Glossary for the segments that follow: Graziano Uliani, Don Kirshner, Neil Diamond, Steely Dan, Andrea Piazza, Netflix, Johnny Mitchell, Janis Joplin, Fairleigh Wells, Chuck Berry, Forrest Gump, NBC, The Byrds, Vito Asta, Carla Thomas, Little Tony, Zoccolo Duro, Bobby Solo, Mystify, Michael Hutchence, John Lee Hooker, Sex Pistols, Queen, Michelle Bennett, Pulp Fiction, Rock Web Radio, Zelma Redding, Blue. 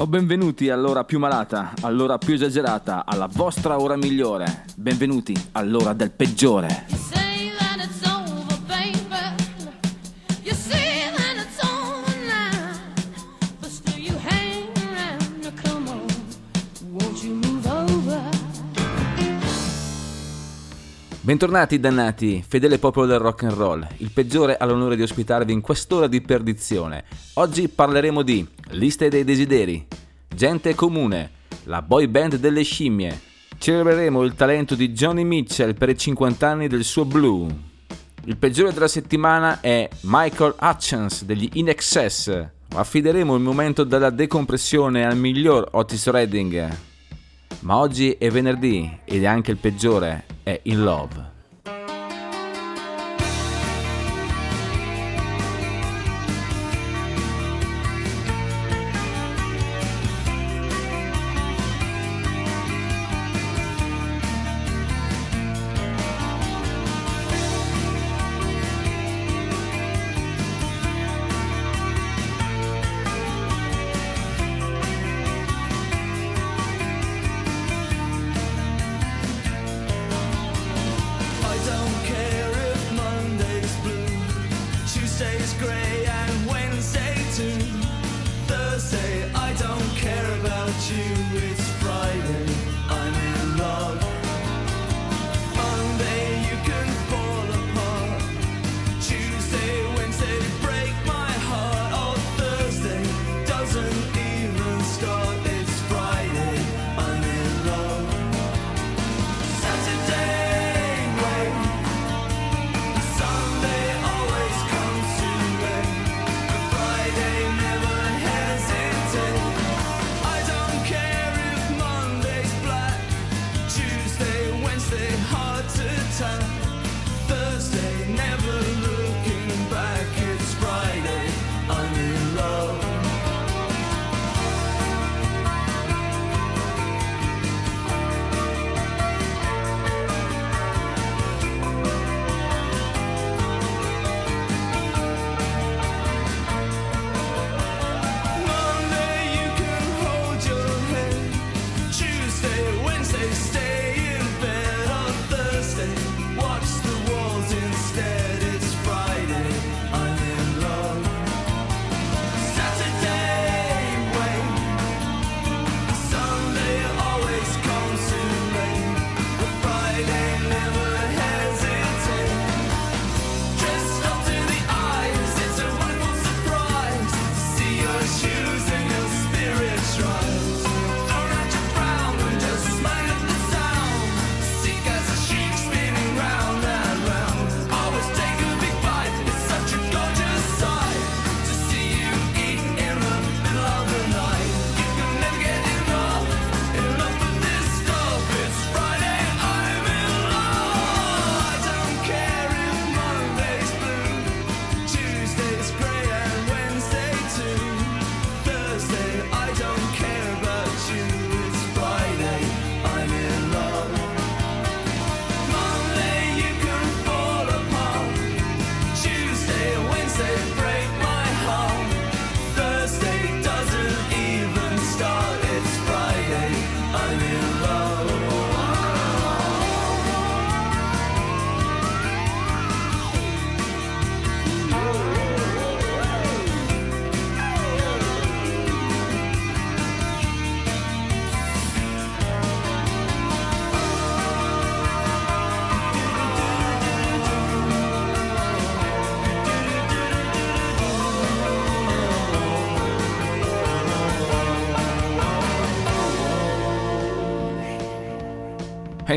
O benvenuti all'ora più malata, all'ora più esagerata, alla vostra ora migliore. Benvenuti all'ora del peggiore. Bentornati dannati, fedele popolo del rock and roll, il peggiore ha l'onore di ospitarvi in quest'ora di perdizione. Oggi parleremo di liste dei desideri, gente comune, la boy band delle scimmie. Celebreremo il talento di Johnny Mitchell per i 50 anni del suo Blue. Il peggiore della settimana è Michael Hutchence degli INXS. Affideremo il momento della decompressione al miglior Otis Redding. Ma oggi è venerdì ed è anche il peggiore è In Love.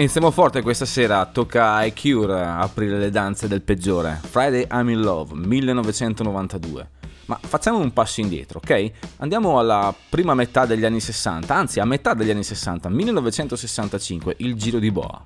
Iniziamo forte questa sera, tocca ai Cure aprire le danze del peggiore. Friday I'm in Love, 1992. Ma facciamo un passo indietro, ok? Andiamo alla prima metà degli anni 60, anzi a metà degli anni 60, 1965, il Giro di Boa.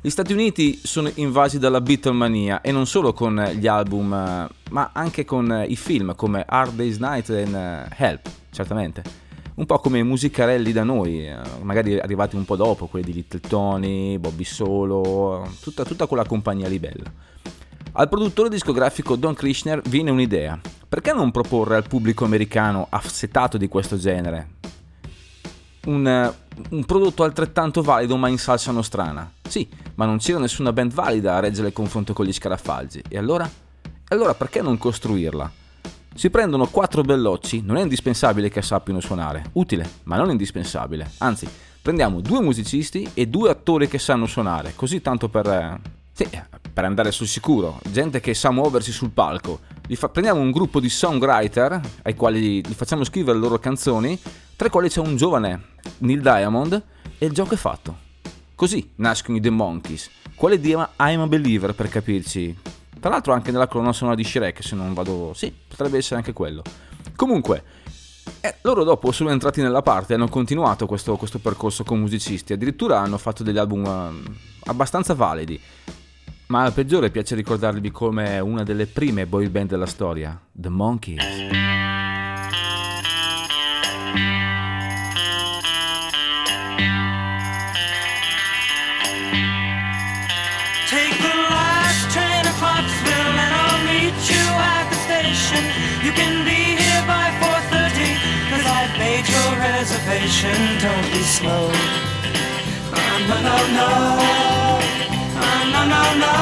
Gli Stati Uniti sono invasi dalla Beatlemania e non solo con gli album, ma anche con i film come Hard Day's Night e Help, certamente. Un po' come musicarelli da noi, magari arrivati un po' dopo, quelli di Little Tony, Bobby Solo, tutta quella compagnia lì bella. Al produttore discografico Don Kirshner viene un'idea: perché non proporre al pubblico americano affsetato di questo genere un prodotto altrettanto valido ma in salsa nostrana. Sì, ma non c'era nessuna band valida a reggere il confronto con gli Scarafaggi. E allora? Allora perché non costruirla? Si prendono quattro bellocci, non è indispensabile che sappiano suonare, utile, ma non indispensabile. Anzi, prendiamo due musicisti e due attori che sanno suonare, così tanto per andare sul sicuro, gente che sa muoversi sul palco. Prendiamo un gruppo di songwriter, ai quali li facciamo scrivere le loro canzoni, tra i quali c'è un giovane, Neil Diamond, e il gioco è fatto. Così nascono i The Monkees, quale di I'm a Believer per capirci. Tra l'altro anche nella colonna sonora di Shrek, se non vado... sì, potrebbe essere anche quello. Comunque, loro dopo sono entrati nella parte, hanno continuato questo percorso con musicisti, addirittura hanno fatto degli album abbastanza validi. Ma al peggiore piace ricordarvi come una delle prime boy band della storia, The Monkees. Don't be slow. No, no, no. No, no, no.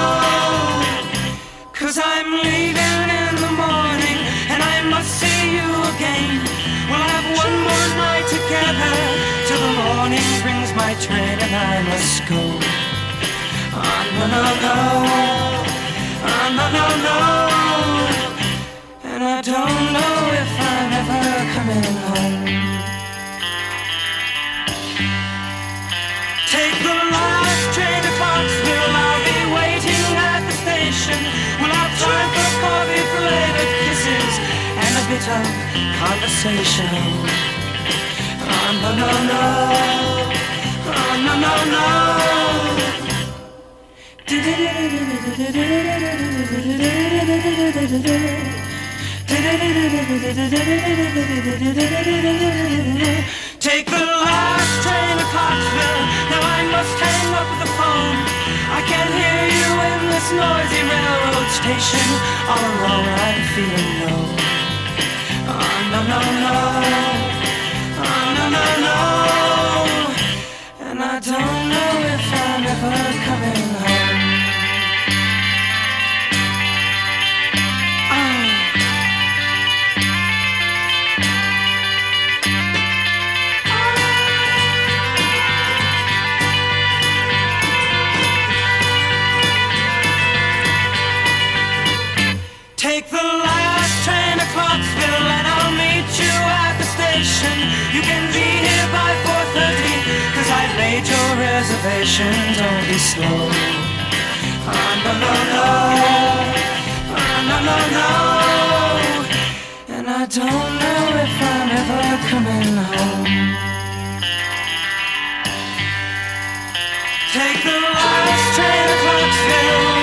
'Cause I'm leaving in the morning and I must see you again. We'll have one more night together till the morning brings my train and I must go. No, no, no. No, no, no. And I don't know if I'm ever coming home. Conversation. Oh, no, no, no. Oh, no, no, no. Take the last train to Clarksville. Now I must hang up the phone. I can't hear you in this noisy railroad station. All alone I'm feeling low. No, no, no. Oh, no, no, no. And I don't know if I'm ever coming home. Take the last train to Clarksville and I'll meet you at the station. You can be here by 4:30, 'cause I've made your reservation. Don't be slow. No, no, no. No, no, no. And I don't know if I'm ever coming home. Take the last train to Clarksville.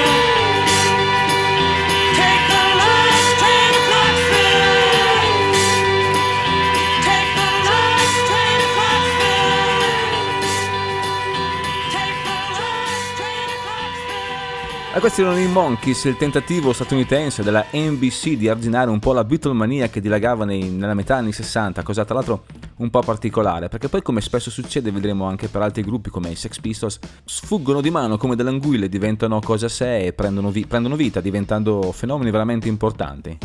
E questi erano i Monkees, il tentativo statunitense della NBC di arginare un po' la Beatlemania che dilagava nella metà anni 60, cosa tra l'altro un po' particolare, perché poi, come spesso succede, vedremo anche per altri gruppi come i Sex Pistols, sfuggono di mano come delle anguille, diventano cose a sé e prendono vita, diventando fenomeni veramente importanti.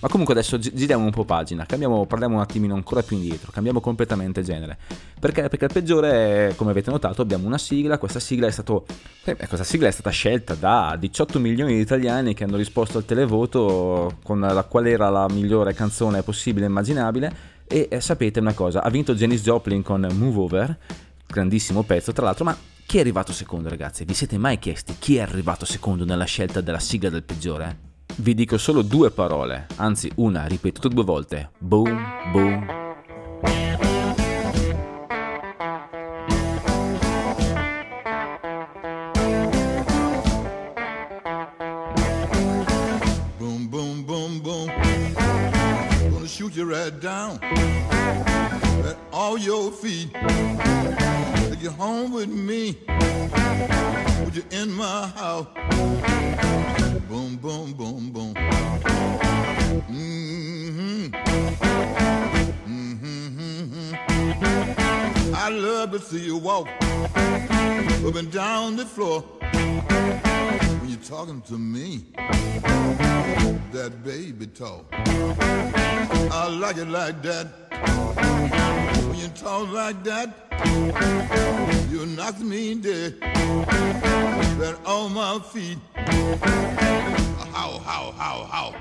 Ma comunque adesso giriamo un po' pagina, parliamo un attimino ancora più indietro, cambiamo completamente genere. Perché il peggiore, come avete notato, abbiamo una sigla, questa sigla è stata scelta da 18 milioni di italiani che hanno risposto al televoto con la quale era la migliore canzone possibile e immaginabile, e sapete una cosa, ha vinto Janis Joplin con Move Over, grandissimo pezzo tra l'altro, ma chi è arrivato secondo, ragazzi? Vi siete mai chiesti chi è arrivato secondo nella scelta della sigla del peggiore? Vi dico solo due parole, anzi una, ripetuta due volte. Boom, boom. Boom, boom, boom, boom. Gonna shoot you right down at all your feet. Take you home with me. Put you in my house. Boom, boom, boom, boom. Mm-hmm. Mm-hmm, mm-hmm. I love to see you walk up and down the floor. When you're talking to me, that baby talk. I like it like that. When you talk like that, you knock me dead. That on my feet. How, how. Whoa!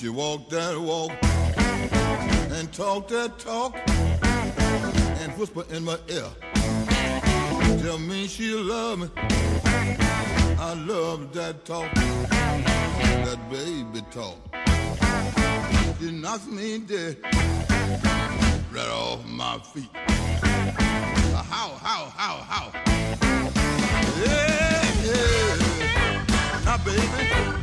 You walk that walk and talk that talk and whisper in my ear. Tell me she love me. I love that talk, that baby talk. She knocks me dead, right off my feet. How. Yeah. Now, baby.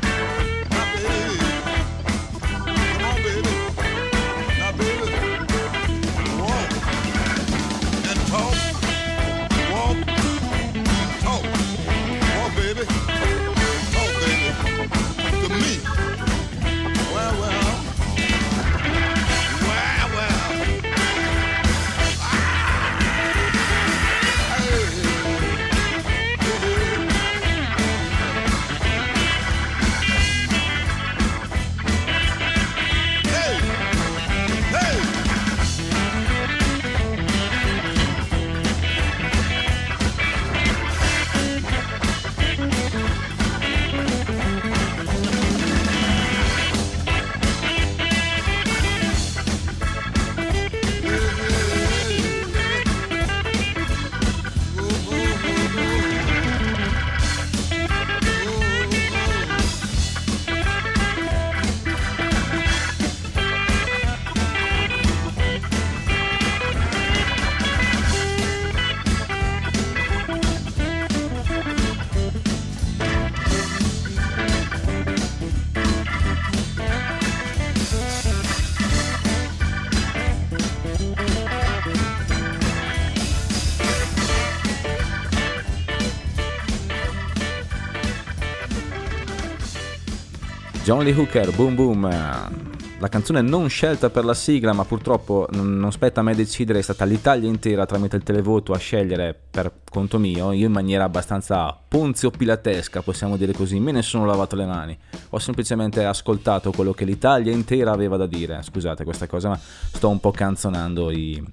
John Lee Hooker, Boom Boom, la canzone non scelta per la sigla, ma purtroppo non spetta a me decidere, è stata l'Italia intera tramite il televoto a scegliere per conto mio, io in maniera abbastanza ponzio-pilatesca, possiamo dire così, me ne sono lavato le mani, ho semplicemente ascoltato quello che l'Italia intera aveva da dire, scusate questa cosa, ma sto un po' canzonando i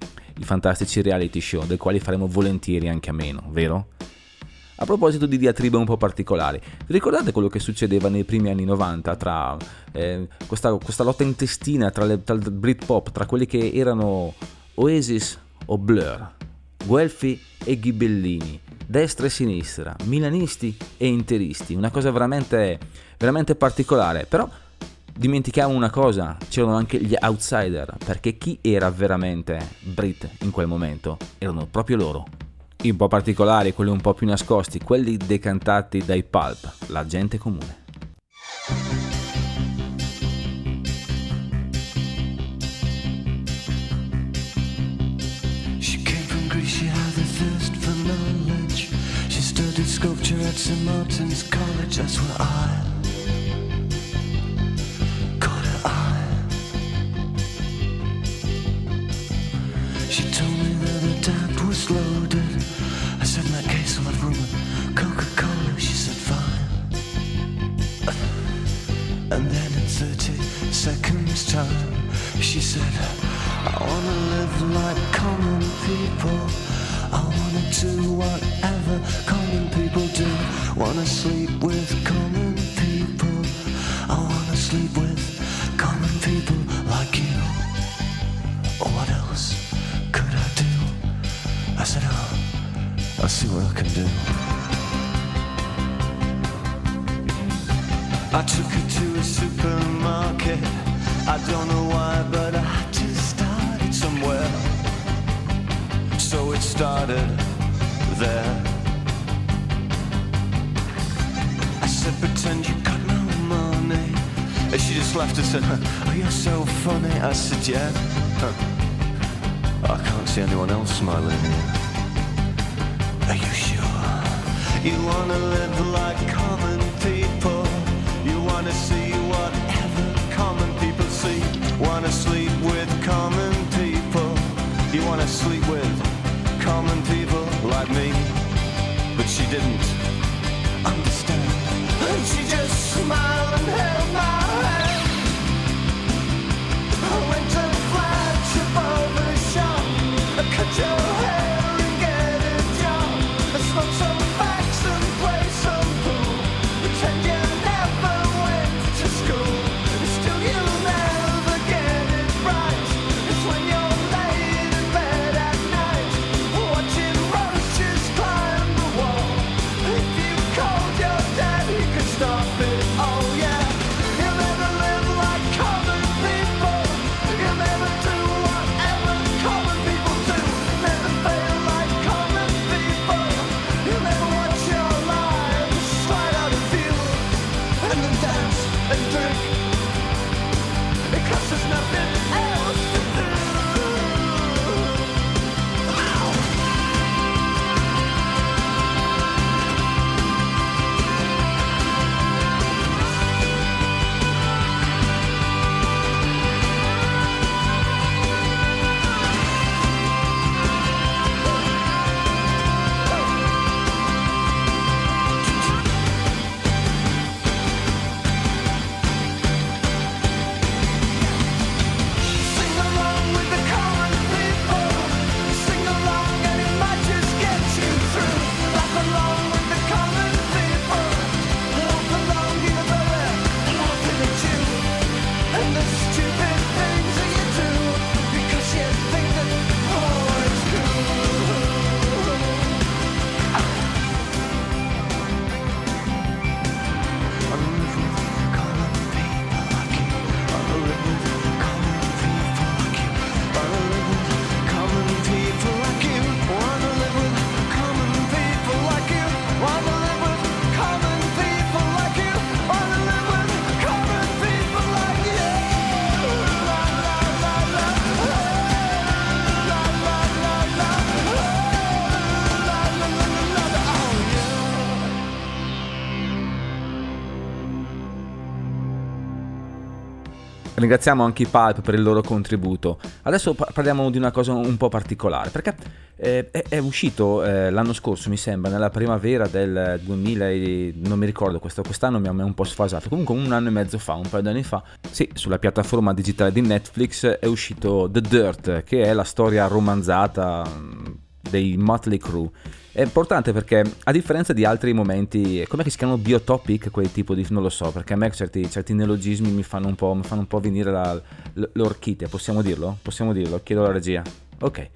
fantastici reality show, dei quali faremo volentieri anche a meno, vero? A proposito di diatribe un po' particolari, ricordate quello che succedeva nei primi anni 90 tra questa lotta intestina tra il Britpop, tra quelli che erano Oasis o Blur, Guelfi e Ghibellini, destra e sinistra, milanisti e interisti, una cosa veramente, veramente particolare, però dimentichiamo una cosa, c'erano anche gli outsider, perché chi era veramente Brit in quel momento? Erano proprio loro. Un po' particolari, quelli un po' più nascosti, quelli decantati dai Pulp, la gente comune. She came from Greece, she had a thirst for knowledge. She studied sculpture at St. Martin's College, that's where I caught her eye. She told me that the tap was loaded. I said, in that case, I'll have room And then in 30 seconds time, she said, I wanna live like common people. I wanna do whatever common people do. Wanna sleep with common people. I wanna sleep with common people like you. What else could I do? I said, oh, I'll see what I can do. I took her to a supermarket. I don't know why, but I had to start it somewhere. So it started there. I said, pretend you got no money. And she just laughed and said, oh, you're so funny. I said, yeah. I can't see anyone else smiling here. Are you sure? You wanna live like common people. Wanna see whatever common people see. Wanna sleep with common people. You wanna sleep with common people like me. But she didn't understand. And she just smiled and held my hand. I went to flash above the shop. I cut your hair and get a job. I smoked some facts and played some pool. Pretend you never. Ringraziamo anche i Pulp per il loro contributo. Adesso parliamo di una cosa un po' particolare, perché è uscito l'anno scorso, mi sembra, nella primavera del 2000, non mi ricordo, quest'anno mi ha un po' sfasato, comunque un anno e mezzo fa, un paio di anni fa, sì, sulla piattaforma digitale di Netflix è uscito The Dirt, che è la storia romanzata dei Mötley Crüe. È importante perché, a differenza di altri momenti, com'è che si chiamano, biotopic, quel tipo di, non lo so, perché a me certi neologismi mi fanno un po' venire l'orchidea, possiamo dirlo? Chiedo alla regia. Ok.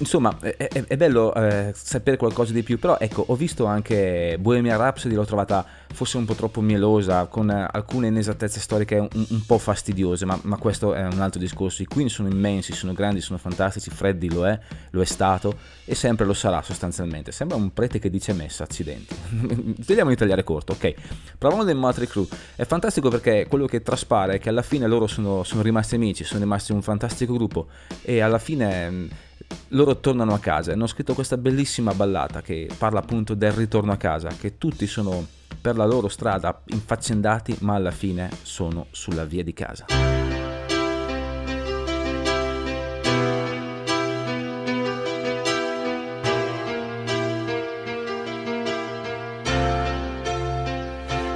Insomma, è bello sapere qualcosa di più, però ecco, ho visto anche Bohemian Rhapsody, l'ho trovata forse un po' troppo mielosa, con alcune inesattezze storiche un po' fastidiose, ma questo è un altro discorso. I Queen sono immensi, sono grandi, sono fantastici, Freddy lo è stato e sempre lo sarà sostanzialmente. Sembra un prete che dice messa, accidenti. Vediamo di tagliare corto, ok. Parliamo del Mötley Crüe, è fantastico perché quello che traspare è che alla fine loro sono rimasti amici, sono rimasti un fantastico gruppo e alla fine... loro tornano a casa e hanno scritto questa bellissima ballata che parla appunto del ritorno a casa, che tutti sono per la loro strada infaccendati, ma alla fine sono sulla via di casa.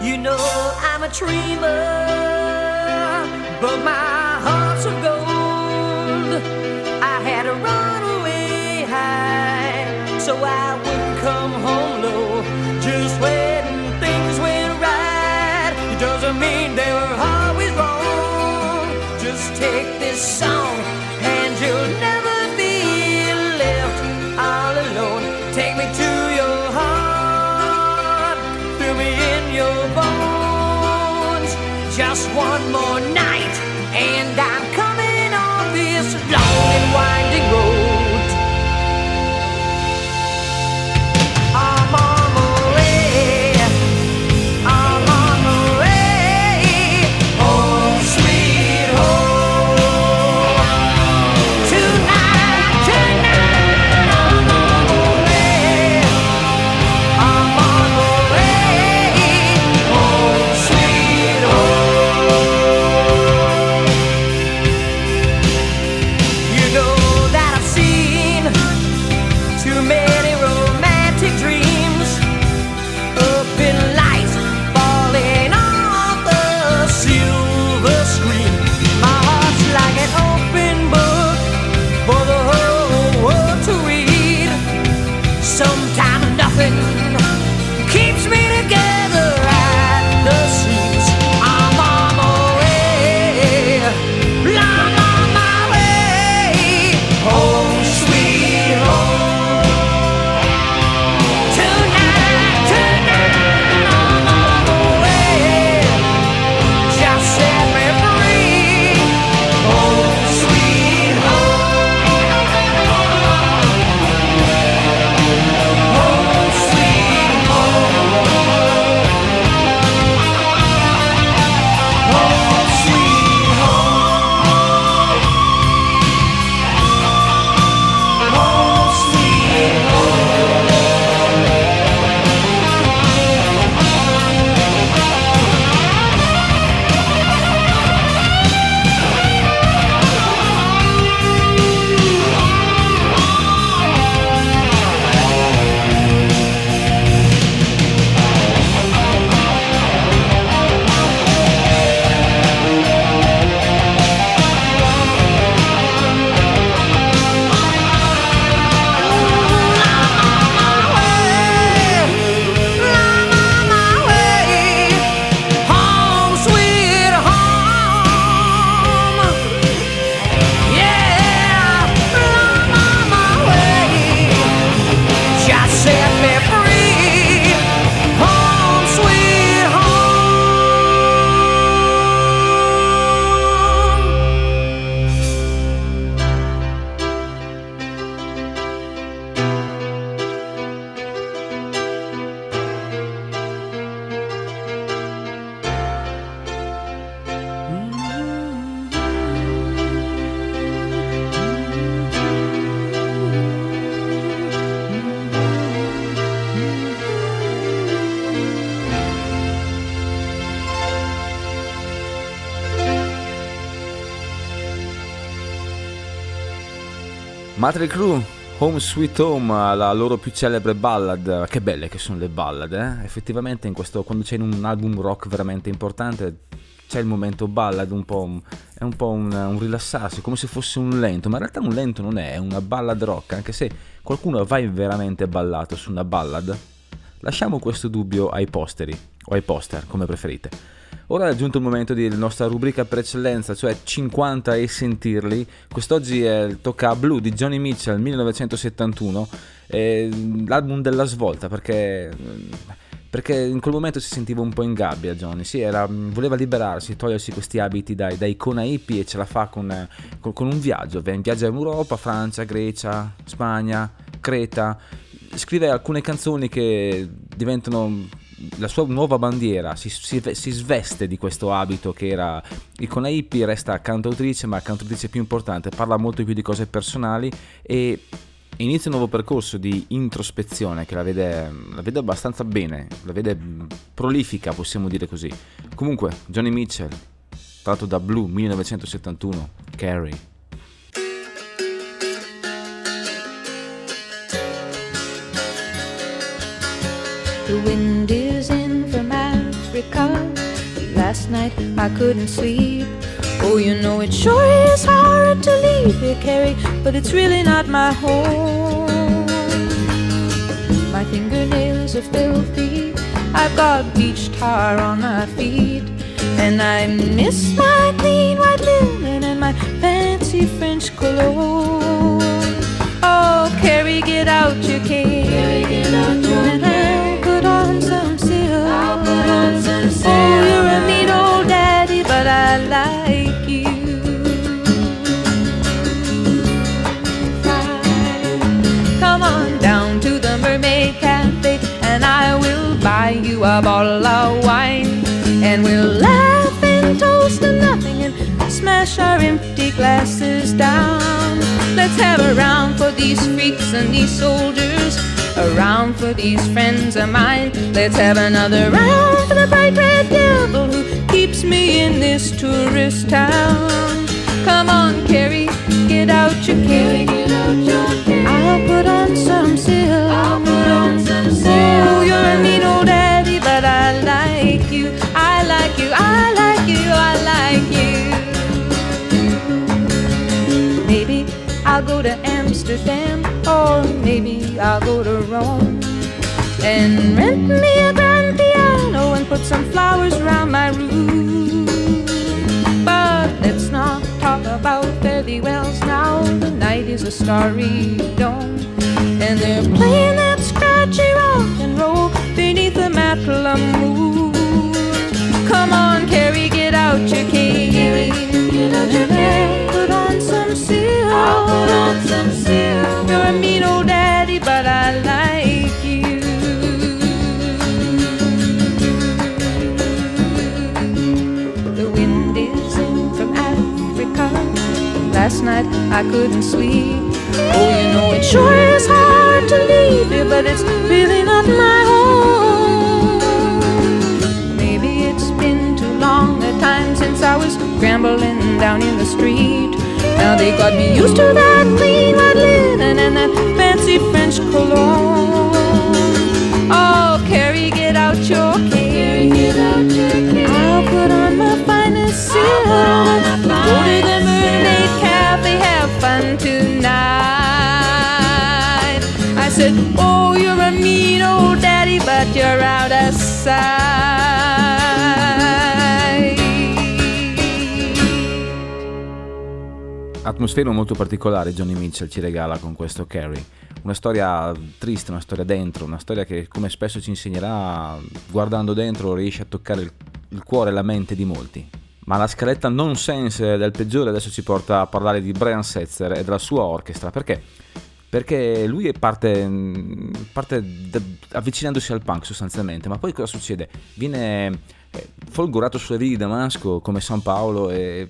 You know I'm a dreamer. but my heart's of gold. I had a runaway high, so I wouldn't come home low. Just when things went right, it doesn't mean they were always wrong. Just take this song and you'll never be left all alone. Take me to your heart, throw me in your bones. Just one more night and I'm coming off this long and winding road. I'm on my way, I'm on my way, home sweet home. Tonight, tonight, I'm on my way, I'm on my way, home sweet home. You know that I've seen too many romantic dreams up in lights falling off the silver screen. My heart's like an open book for the whole world to read. Sometimes nothing keeps me together at the seams. I'm on my way, I'm on my way, home sweet home. Tonight, tonight, I'm on my way, just set me free, home sweet home, home sweet home, home sweet home, home sweet home. Mötley Crüe, Home Sweet Home, la loro più celebre ballad. Che belle che sono le ballad, eh? Effettivamente in questo, quando c'è in un album rock veramente importante c'è il momento ballad, un po' è un po' un rilassarsi, come se fosse un lento, ma in realtà un lento non è, è una ballad rock, anche se qualcuno va veramente ballato su una ballad. Lasciamo questo dubbio ai posteri, o ai poster, come preferite. Ora è giunto il momento della nostra rubrica per eccellenza, cioè 50 e sentirli. Quest'oggi tocca a Blue di Johnny Mitchell, 1971, l'album della svolta, perché in quel momento si sentiva un po' in gabbia Johnny, voleva liberarsi, togliersi questi abiti da icona hippie, e ce la fa con un viaggio, in Europa, Francia, Grecia, Spagna, Creta. Scrive alcune canzoni che diventano la sua nuova bandiera, si sveste di questo abito che era icona hippie, resta cantautrice, ma cantautrice più importante, parla molto più di cose personali e inizia un nuovo percorso di introspezione che la vede abbastanza bene, la vede prolifica, possiamo dire così. Comunque, Johnny Mitchell, tratto da Blue, 1971, Carrie. The wind is in from Africa. Last night I couldn't sleep. Oh, you know it sure is hard to leave here, Carrie, but it's really not my home. My fingernails are filthy, I've got beach tar on my feet, and I miss my clean white linen and my fancy French cologne. Oh, Carrie, get out your cane, Carrie, get out your cane, and put on some silk. I'll put on some silk. Oh, you're a neat old daddy, but I like you. Come on down to the Mermaid Cafe, and I will buy you a bottle of wine, and we'll laugh and toast and nothing and smash our empty glasses down. Let's have a round for these freaks and these soldiers, a round for these friends of mine. Let's have another round for the bright red devil who keeps me in this tourist town. Come on, Carrie, get out your cane. I'll put on some silk. I'll put on some silk. Oh, you're a mean old daddy, but I like you. I like you. I like you. I like you. Maybe I'll go to Amsterdam, or maybe I'll go to Rome, and rent me a grand piano and put some flowers around my room. But let's not talk about Fairleigh Wells now. The night is a starry dome, and they're playing that scratchy rock and roll beneath the mantle of moon. Come on, Carrie, get out your cane. Carrie, get out your cane. Put on some silk. I'll put on some silk. You're a mean old daddy, but I like you. The wind is in from Africa. Last night I couldn't sleep. Oh, you know it sure is hard to leave here, but it's really not my home. Maybe it's been too long a time since I was scrambling down in the street. Now they got me used to that clean white linen and that fancy French cologne. Oh, Carrie, get out your cane. I'll put on my finest silk. Go to the Mermaid Cafe, have fun tonight. I said, oh, you're a mean old daddy, but you're out of sight. Atmosfera molto particolare Johnny Mitchell ci regala con questo Carrie, una storia triste, una storia dentro, una storia che, come spesso ci insegnerà, guardando dentro riesce a toccare il cuore e la mente di molti. Ma la scaletta nonsense del peggiore adesso ci porta a parlare di Brian Setzer e della sua orchestra. Perché? Perché lui è parte avvicinandosi al punk sostanzialmente, ma poi cosa succede? Viene folgorato sulle vie di Damasco come San Paolo e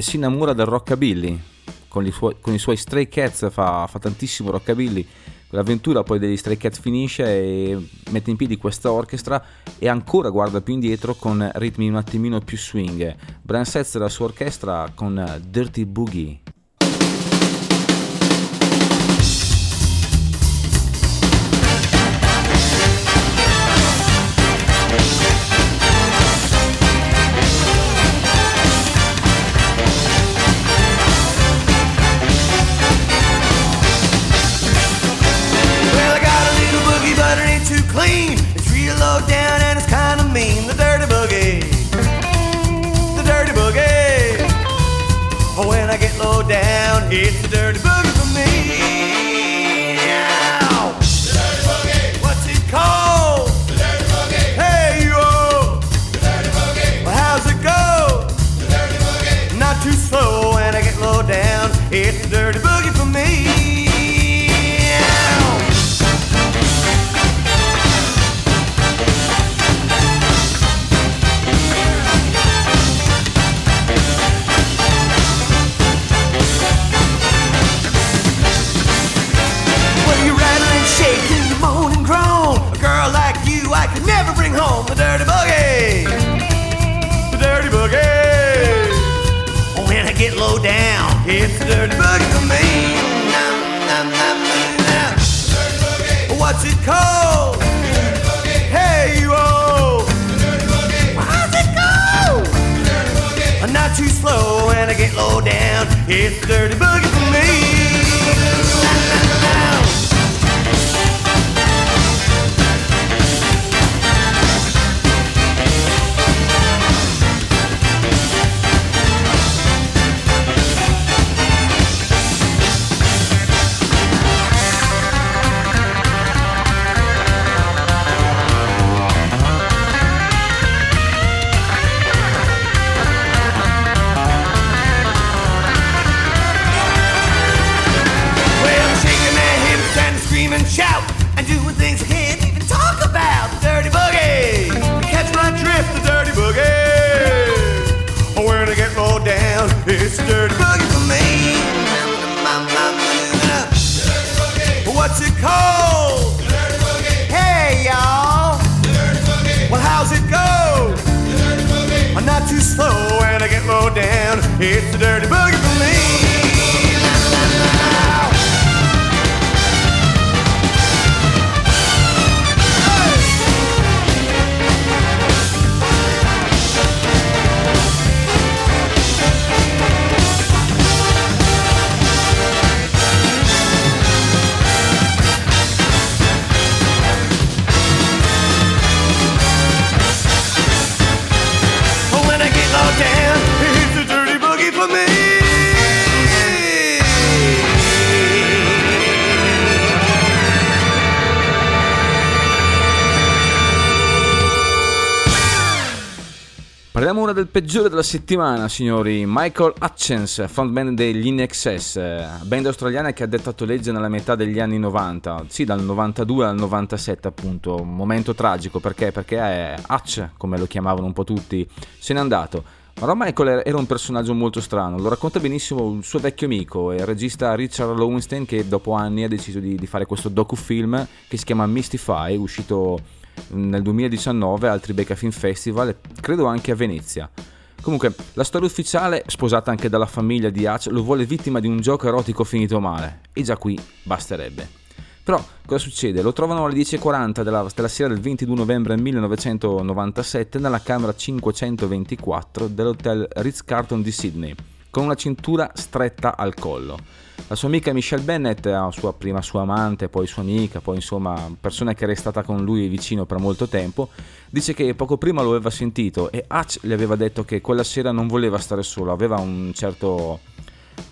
si innamora del rockabilly, con i suoi Stray Cats fa tantissimo rockabilly. L'avventura poi degli Stray Cats finisce e mette in piedi questa orchestra e ancora guarda più indietro con ritmi un attimino più swing. Brian Setzer e la sua orchestra con Dirty Boogie. It's the dirty boogie for me. Now. The dirty boogie. What's it called? The dirty boogie. Hey yo. The dirty boogie. Well, how's it go? The dirty boogie. Not too slow when I get low down. It's the dirty boogie for me. The dirty boogie, the dirty boogie. When I get low down, it's the dirty boogie for me. Nom, nom, nom, nom. The dirty boogie. What's it called? The dirty boogie. Hey, you all. The dirty boogie. How's it go? The dirty boogie. Not too slow and I get low down. It's a dirty boogie for me. It's a dirty boogie for me. Dirty boogie. What's it called? Dirty boogie. Hey y'all. Dirty boogie. Well, how's it go? Dirty boogie. I'm not too slow and I get low down. It's a dirty boogie for me. Parliamo ora del peggiore della settimana, signori. Michael Hutchence, frontman degli INXS, band australiana che ha dettato legge nella metà degli anni 90, sì, dal 92 al 97 appunto, un momento tragico, perché Hutch, come lo chiamavano un po' tutti, se n'è andato. Ma Michael era un personaggio molto strano, lo racconta benissimo il suo vecchio amico e il regista Richard Lowenstein, che dopo anni ha deciso di fare questo docufilm che si chiama Mystify, uscito nel 2019 al Tribeca Film Festival, credo anche a Venezia. Comunque, la storia ufficiale, sposata anche dalla famiglia di Hutch, lo vuole vittima di un gioco erotico finito male, e già qui basterebbe. Però cosa succede? Lo trovano alle 10:40 della sera del 22 novembre 1997 nella camera 524 dell'hotel Ritz-Carlton di Sydney, con una cintura stretta al collo. La sua amica Michelle Bennett, prima sua amante, poi sua amica, poi insomma persona che era stata con lui vicino per molto tempo, dice che poco prima lo aveva sentito e Hutch le aveva detto che quella sera non voleva stare solo, aveva un certo...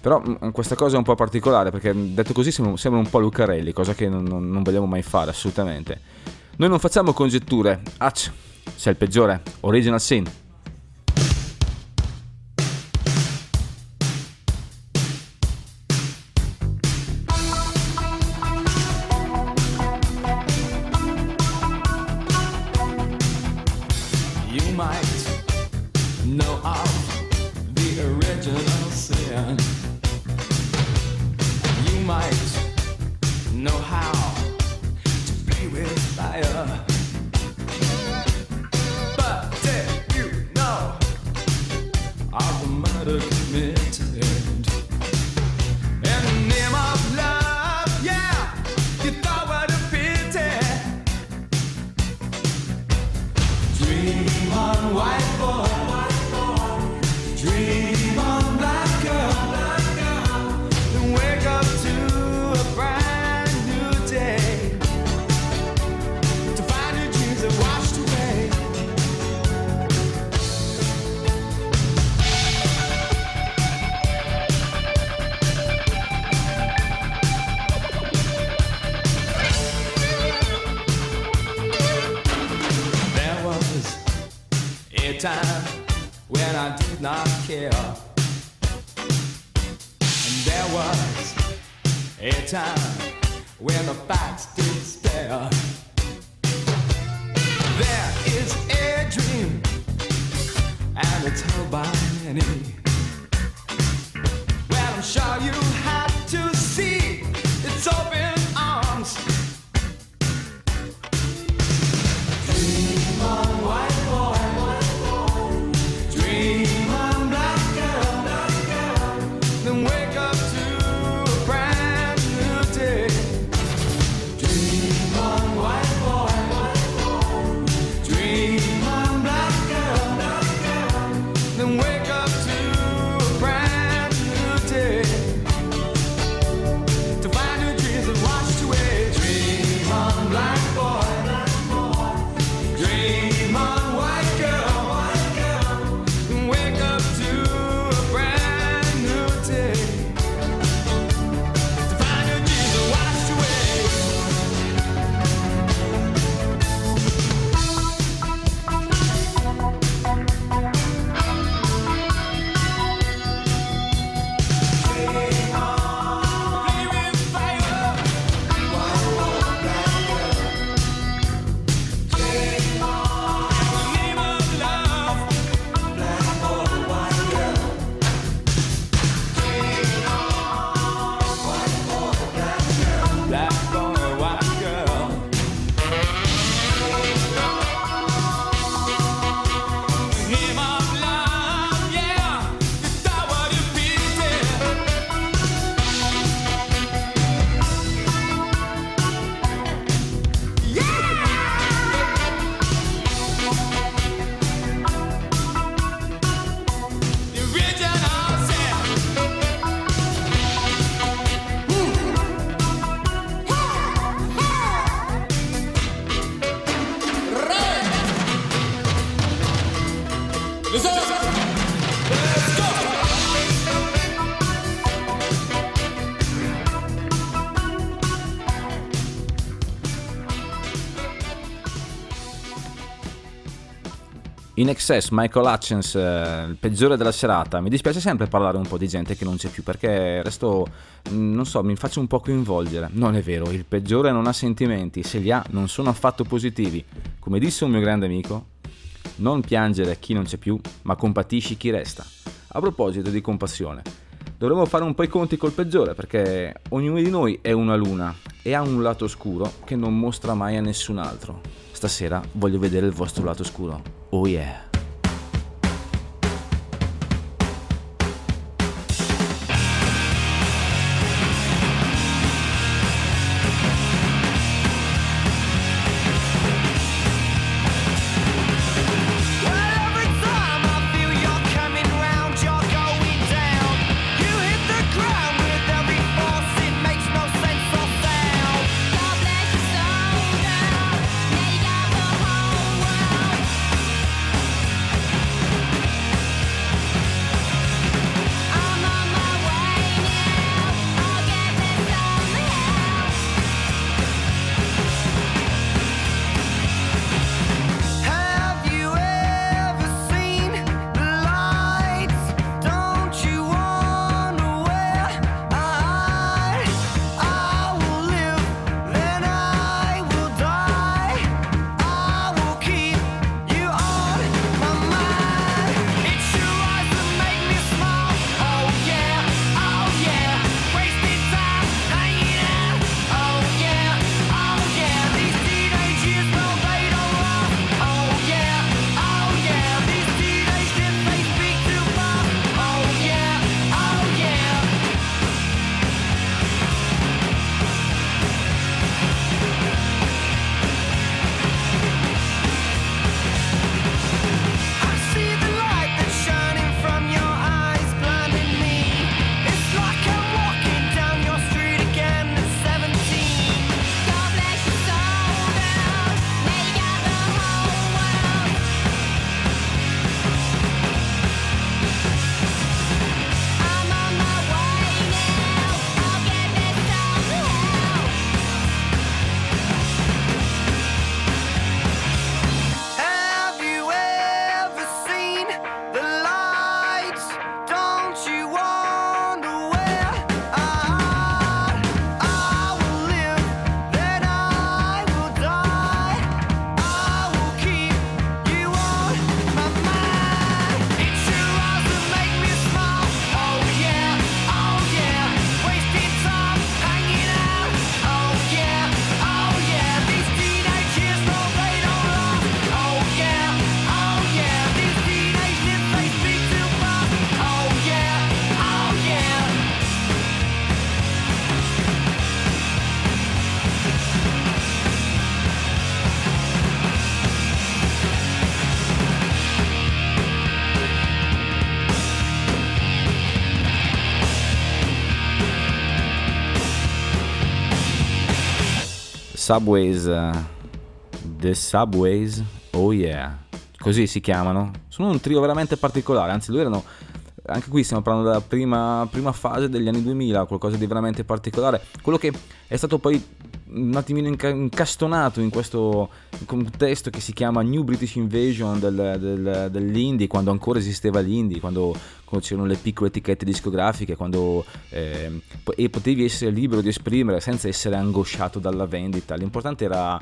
Però questa cosa è un po' particolare, perché detto così sembra un po' Lucarelli, cosa che non vogliamo mai fare assolutamente. Noi non facciamo congetture. Hutch, sei il peggiore. Original Sin. Wake up to INXS, Michael Hutchence, il peggiore della serata. Mi dispiace sempre parlare un po' di gente che non c'è più, perché resto, non so, mi faccio un po' coinvolgere. Non è vero, il peggiore non ha sentimenti, se li ha non sono affatto positivi. Come disse un mio grande amico, non piangere chi non c'è più, ma compatisci chi resta. A proposito di compassione, dovremmo fare un po' i conti col peggiore, perché ognuno di noi è una luna e ha un lato oscuro che non mostra mai a nessun altro. Stasera voglio vedere il vostro lato oscuro. Oh yeah! Subways, The Subways, oh yeah, così si chiamano. Sono un trio veramente particolare, anzi loro erano, anche qui stiamo parlando della prima fase degli anni 2000, qualcosa di veramente particolare, quello che è stato poi un attimino incastonato in questo contesto che si chiama New British Invasion dell'indie, quando ancora esisteva l'indie, quando c'erano le piccole etichette discografiche, e potevi essere libero di esprimere senza essere angosciato dalla vendita. L'importante era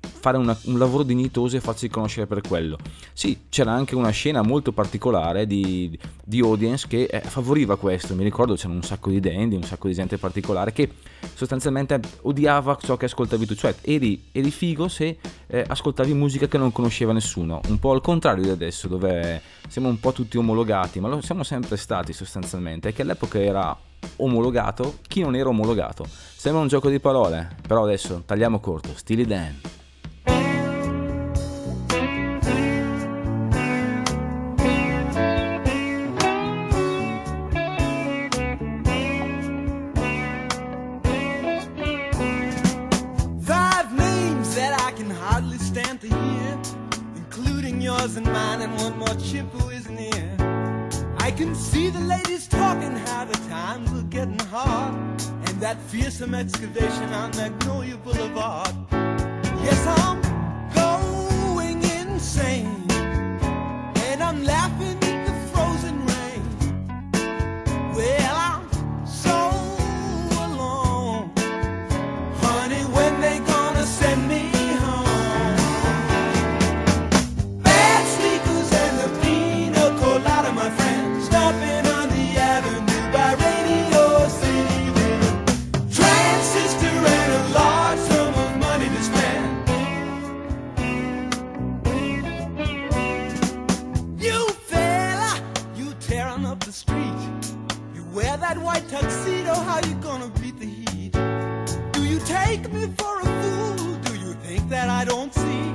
fare un lavoro dignitoso e farsi conoscere per quello. Sì, c'era anche una scena molto particolare di audience che favoriva questo. Mi ricordo c'erano un sacco di dandy, un sacco di gente particolare che sostanzialmente odiava ciò che ascoltavi tu, cioè eri figo se ascoltavi musica che non conosceva nessuno, un po' al contrario di adesso dove siamo un po' tutti omologati, ma lo siamo sempre stati sostanzialmente, è che all'epoca era omologato chi non era omologato. Sembra un gioco di parole, però adesso tagliamo corto. Steely Dan. And mine, and one more chip who isn't here. I can see the ladies talking how the times are getting hard, and that fearsome excavation on Magnolia Boulevard. Yes, I'm going insane. I'm laughing at the frozen rain. Well, I'm so alone. Honey, when they gonna send me home? Bad sneakers and the pina colada, my friend. Stopping on the avenue by Radio City with a transistor and a large sum of money to spend. Wear that white tuxedo, how you gonna beat the heat? Do you take me for a fool? Do you think that I don't see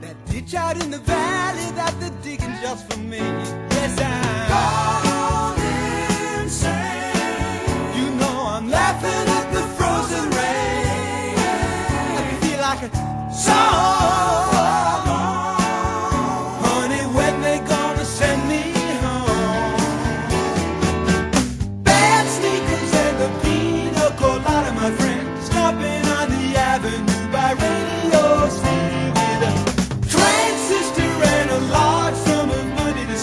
that ditch out in the valley that they're digging just for me? Yes, I'm gone insane. You know I'm laughing at the frozen rain. I feel like a soul. Honey, when they gonna send me? My friend, stopping on the avenue by Radio City with a transistor and a large sum of money to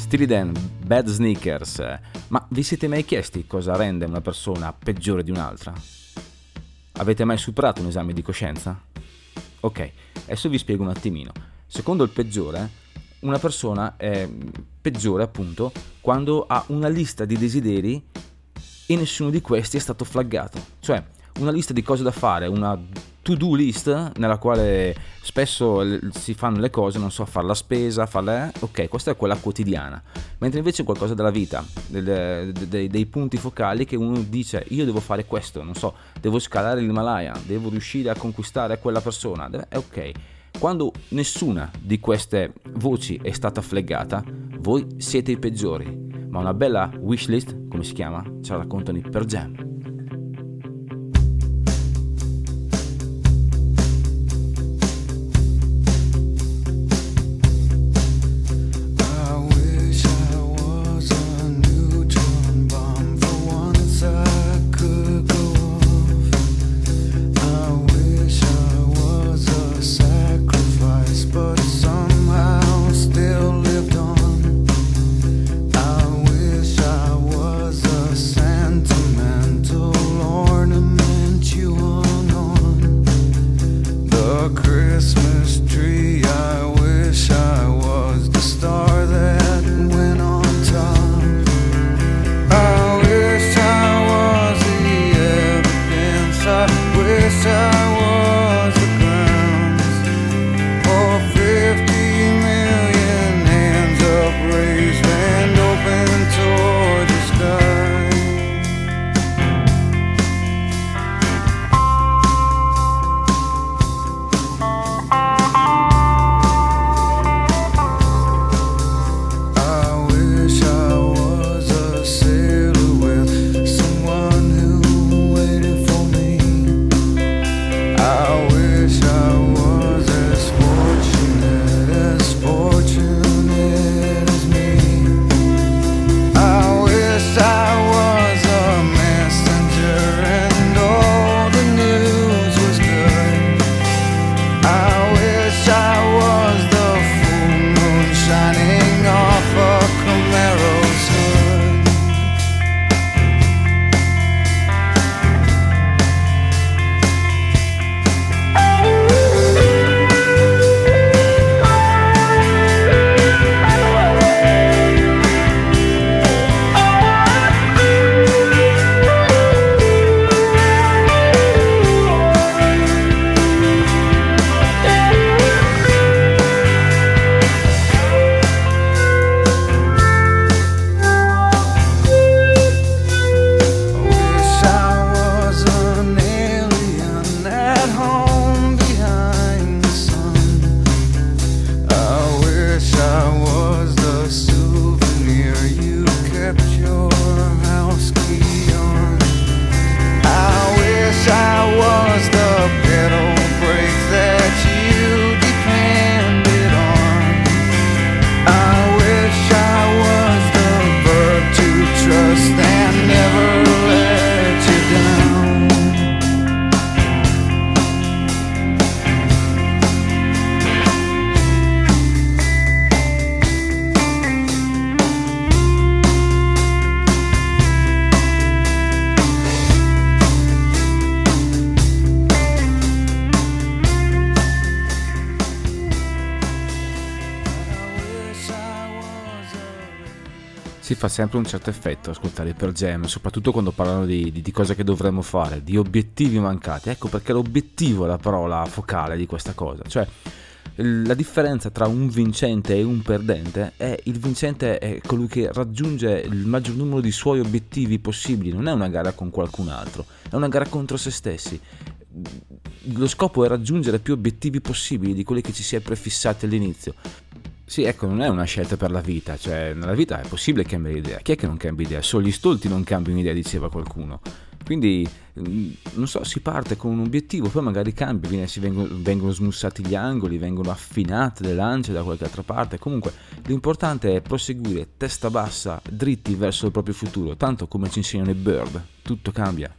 Steely Dan, Bad Sneakers. Ma vi siete mai chiesti cosa rende una persona peggiore di un'altra? Avete mai superato un esame di coscienza? Ok, adesso vi spiego un attimino. Secondo il peggiore, una persona è peggiore appunto quando ha una lista di desideri e nessuno di questi è stato flaggato. Cioè, una lista di cose da fare, una to-do list nella quale spesso si fanno le cose, non so, fare la spesa, ok, questa è quella quotidiana, mentre invece è qualcosa della vita, dei punti focali che uno dice io devo fare questo, non so, devo scalare l'Himalaya, devo riuscire a conquistare quella persona, è ok. Quando nessuna di queste voci è stata flaggata, voi siete i peggiori, ma una bella wishlist, come si chiama, ce la raccontano i Pearl Jam. si fa sempre un certo effetto ascoltare i Pearl Jam, soprattutto quando parlano di cose che dovremmo fare, di obiettivi mancati. Ecco perché l'obiettivo è la parola focale di questa cosa, cioè la differenza tra un vincente e un perdente è: il vincente è colui che raggiunge il maggior numero di suoi obiettivi possibili, non è una gara con qualcun altro, è una gara contro se stessi. Lo scopo è raggiungere più obiettivi possibili di quelli che ci si è prefissati all'inizio. Sì, ecco, non è una scelta per la vita, cioè nella vita è possibile cambiare idea. Chi è che non cambia idea? Solo gli stolti non cambiano idea, diceva qualcuno. Quindi, non so, si parte con un obiettivo, poi magari cambi, vengono smussati gli angoli, vengono affinate le lance da qualche altra parte. Comunque, l'importante è proseguire testa bassa, dritti verso il proprio futuro, tanto come ci insegnano i Bird, tutto cambia.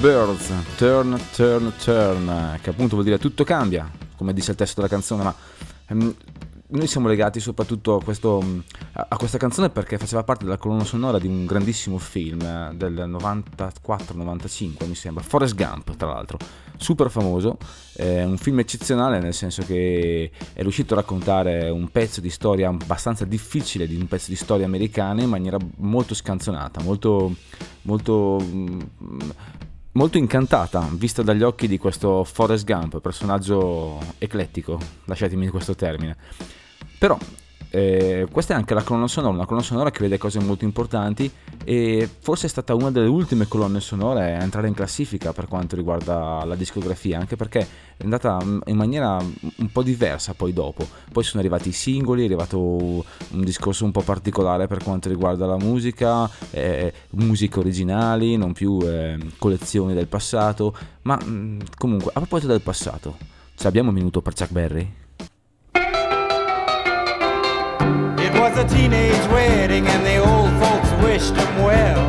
Birds, turn, turn, turn, che appunto vuol dire tutto cambia, come dice il testo della canzone, ma noi siamo legati soprattutto a questa canzone perché faceva parte della colonna sonora di un grandissimo film del 94-95, mi sembra, Forrest Gump, tra l'altro, super famoso, un film eccezionale nel senso che è riuscito a raccontare un pezzo di storia abbastanza difficile, di un pezzo di storia americana in maniera molto scanzonata, molto incantata, vista dagli occhi di questo Forrest Gump, personaggio eclettico, lasciatemi questo termine. Però questa è anche la colonna sonora, una colonna sonora che vede cose molto importanti e forse è stata una delle ultime colonne sonore a entrare in classifica per quanto riguarda la discografia, anche perché è andata in maniera un po' diversa poi dopo. Poi sono arrivati i singoli, è arrivato un discorso un po' particolare per quanto riguarda la musica, musiche originali, non più collezioni del passato, ma comunque a proposito del passato, ci abbiamo un minuto per Chuck Berry? It was a teenage wedding and the old folks wished him well.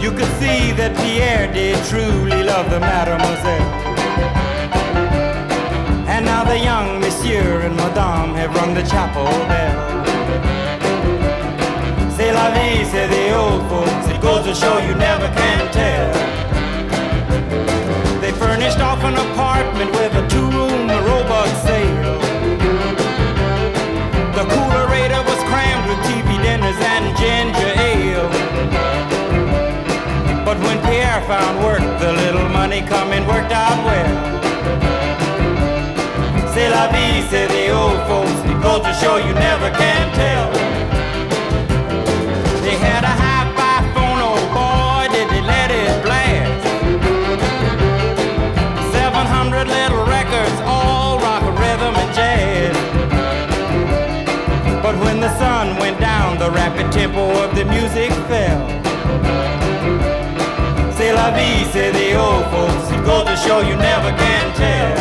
You could see that Pierre did truly love the mademoiselle. And now the young monsieur and madame have rung the chapel bell. C'est la vie, say the old folks, it goes to show you never can tell. They furnished off an apartment with a two-room robot sale. The coolerator was crammed with TV dinners and ginger ale. But when Pierre found work, the little money coming worked out well. C'est la vie, say the old folks, it goes to show you never can tell. They had a hi-fi phone, oh boy, did they let it blast. 700 little records, all rock, rhythm, and jazz. But when the sun went down, the rapid tempo of the music fell. C'est la vie, say the old folks, it goes to show you never can tell.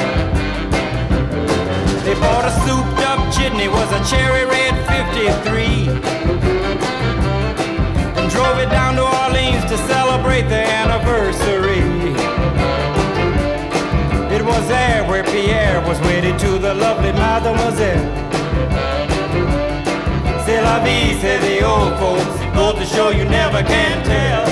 They bought a souped up chitney, was a cherry red 53, and drove it down to Orleans to celebrate the anniversary. It was there where Pierre was wedded to the lovely mademoiselle. C'est la vie, say the old folks, it goes to show you never can tell.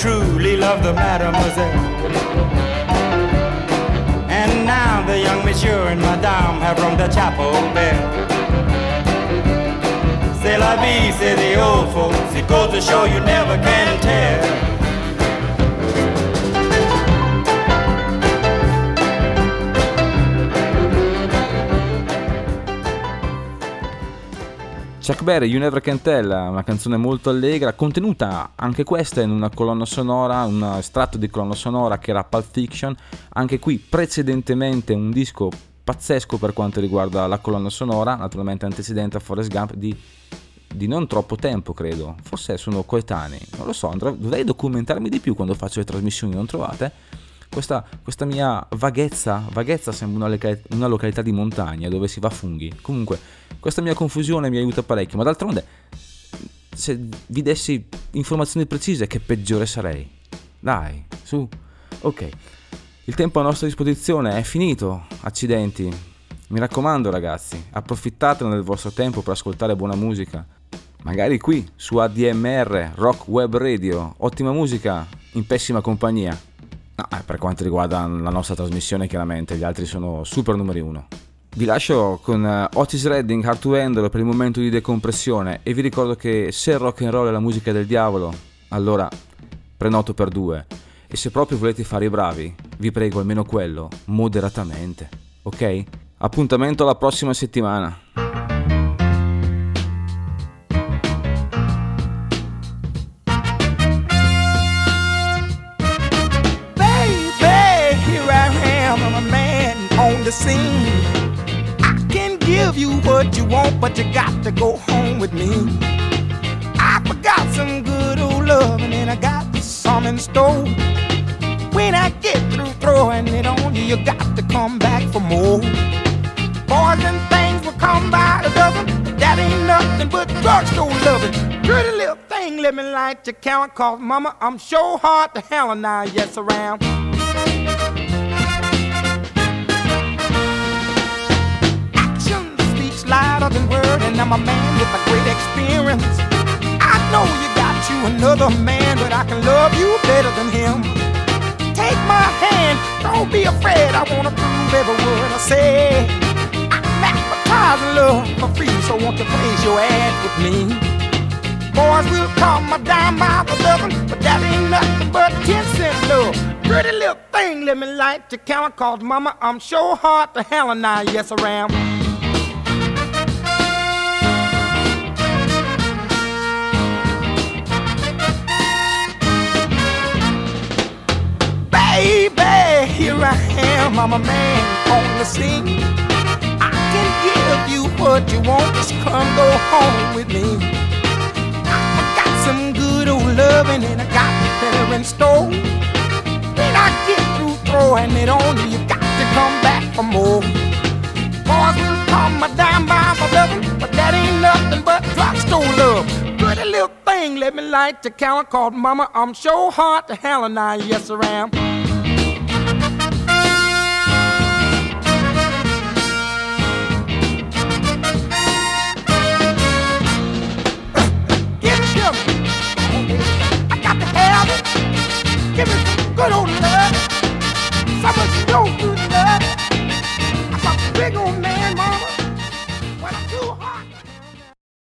Truly love the mademoiselle. And now the young monsieur and madame have rung the chapel bell. C'est la vie, say the old folks, it goes to show you never can tell. Chuck Berry, You Never Can Tell, una canzone molto allegra, contenuta anche questa in una colonna sonora, un estratto di colonna sonora che era Pulp Fiction, anche qui precedentemente un disco pazzesco per quanto riguarda la colonna sonora, naturalmente antecedente a Forrest Gump di non troppo tempo, credo, forse sono coetanei, non lo so, dovrei documentarmi di più quando faccio le trasmissioni, non trovate? Questa mia vaghezza sembra una località di montagna dove si va a funghi. Comunque, questa mia confusione mi aiuta parecchio, ma d'altronde, se vi dessi informazioni precise, che peggiore sarei. Dai, su. Ok, il tempo a nostra disposizione è finito, accidenti. Mi raccomando ragazzi, approfittatene del vostro tempo per ascoltare buona musica. Magari qui, su ADMR, Rock Web Radio, ottima musica, in pessima compagnia. No, per quanto riguarda la nostra trasmissione chiaramente, gli altri sono super numeri uno. Vi lascio con Otis Redding, Hard to Handle, per il momento di decompressione, e vi ricordo che se il rock and roll è la musica del diavolo, allora prenoto per due, e se proprio volete fare i bravi, vi prego almeno quello, moderatamente, ok? Appuntamento alla prossima settimana. Here I scene. I can give you what you want, but you got to go home with me. I forgot some good old love, and then I got some in store. When I get through throwing it on you, you got to come back for more. Boys and things will come by a dozen. That ain't nothing but drugstore loving. Pretty little thing, let me light your count, 'cause mama, I'm sure hard to handle now, yes, around. Action speaks louder than word, and I'm a man with a great experience. I know you got you another man, but I can love you better than him. Take my hand, don't be afraid, I wanna prove every word I say. I'm advertising love for free, so won't you raise your ad with me? Boys will call my dime my beloved, but that ain't nothing but 10-cent love. Pretty little thing, let me light your counter, 'cause mama, I'm sure hard to handle now, yes I am. Baby, here I am, I'm a man on the scene. I can give you what you want, just come go home with me. I got some good old loving and I got better in store. When I get through throwing it on you, you got to come back for more. Boys will call my dime by my loving, but that ain't nothing but drugstore love. Pretty little thing, let me light your counter, 'cause mama, I'm sure hard to handle now, yes I am.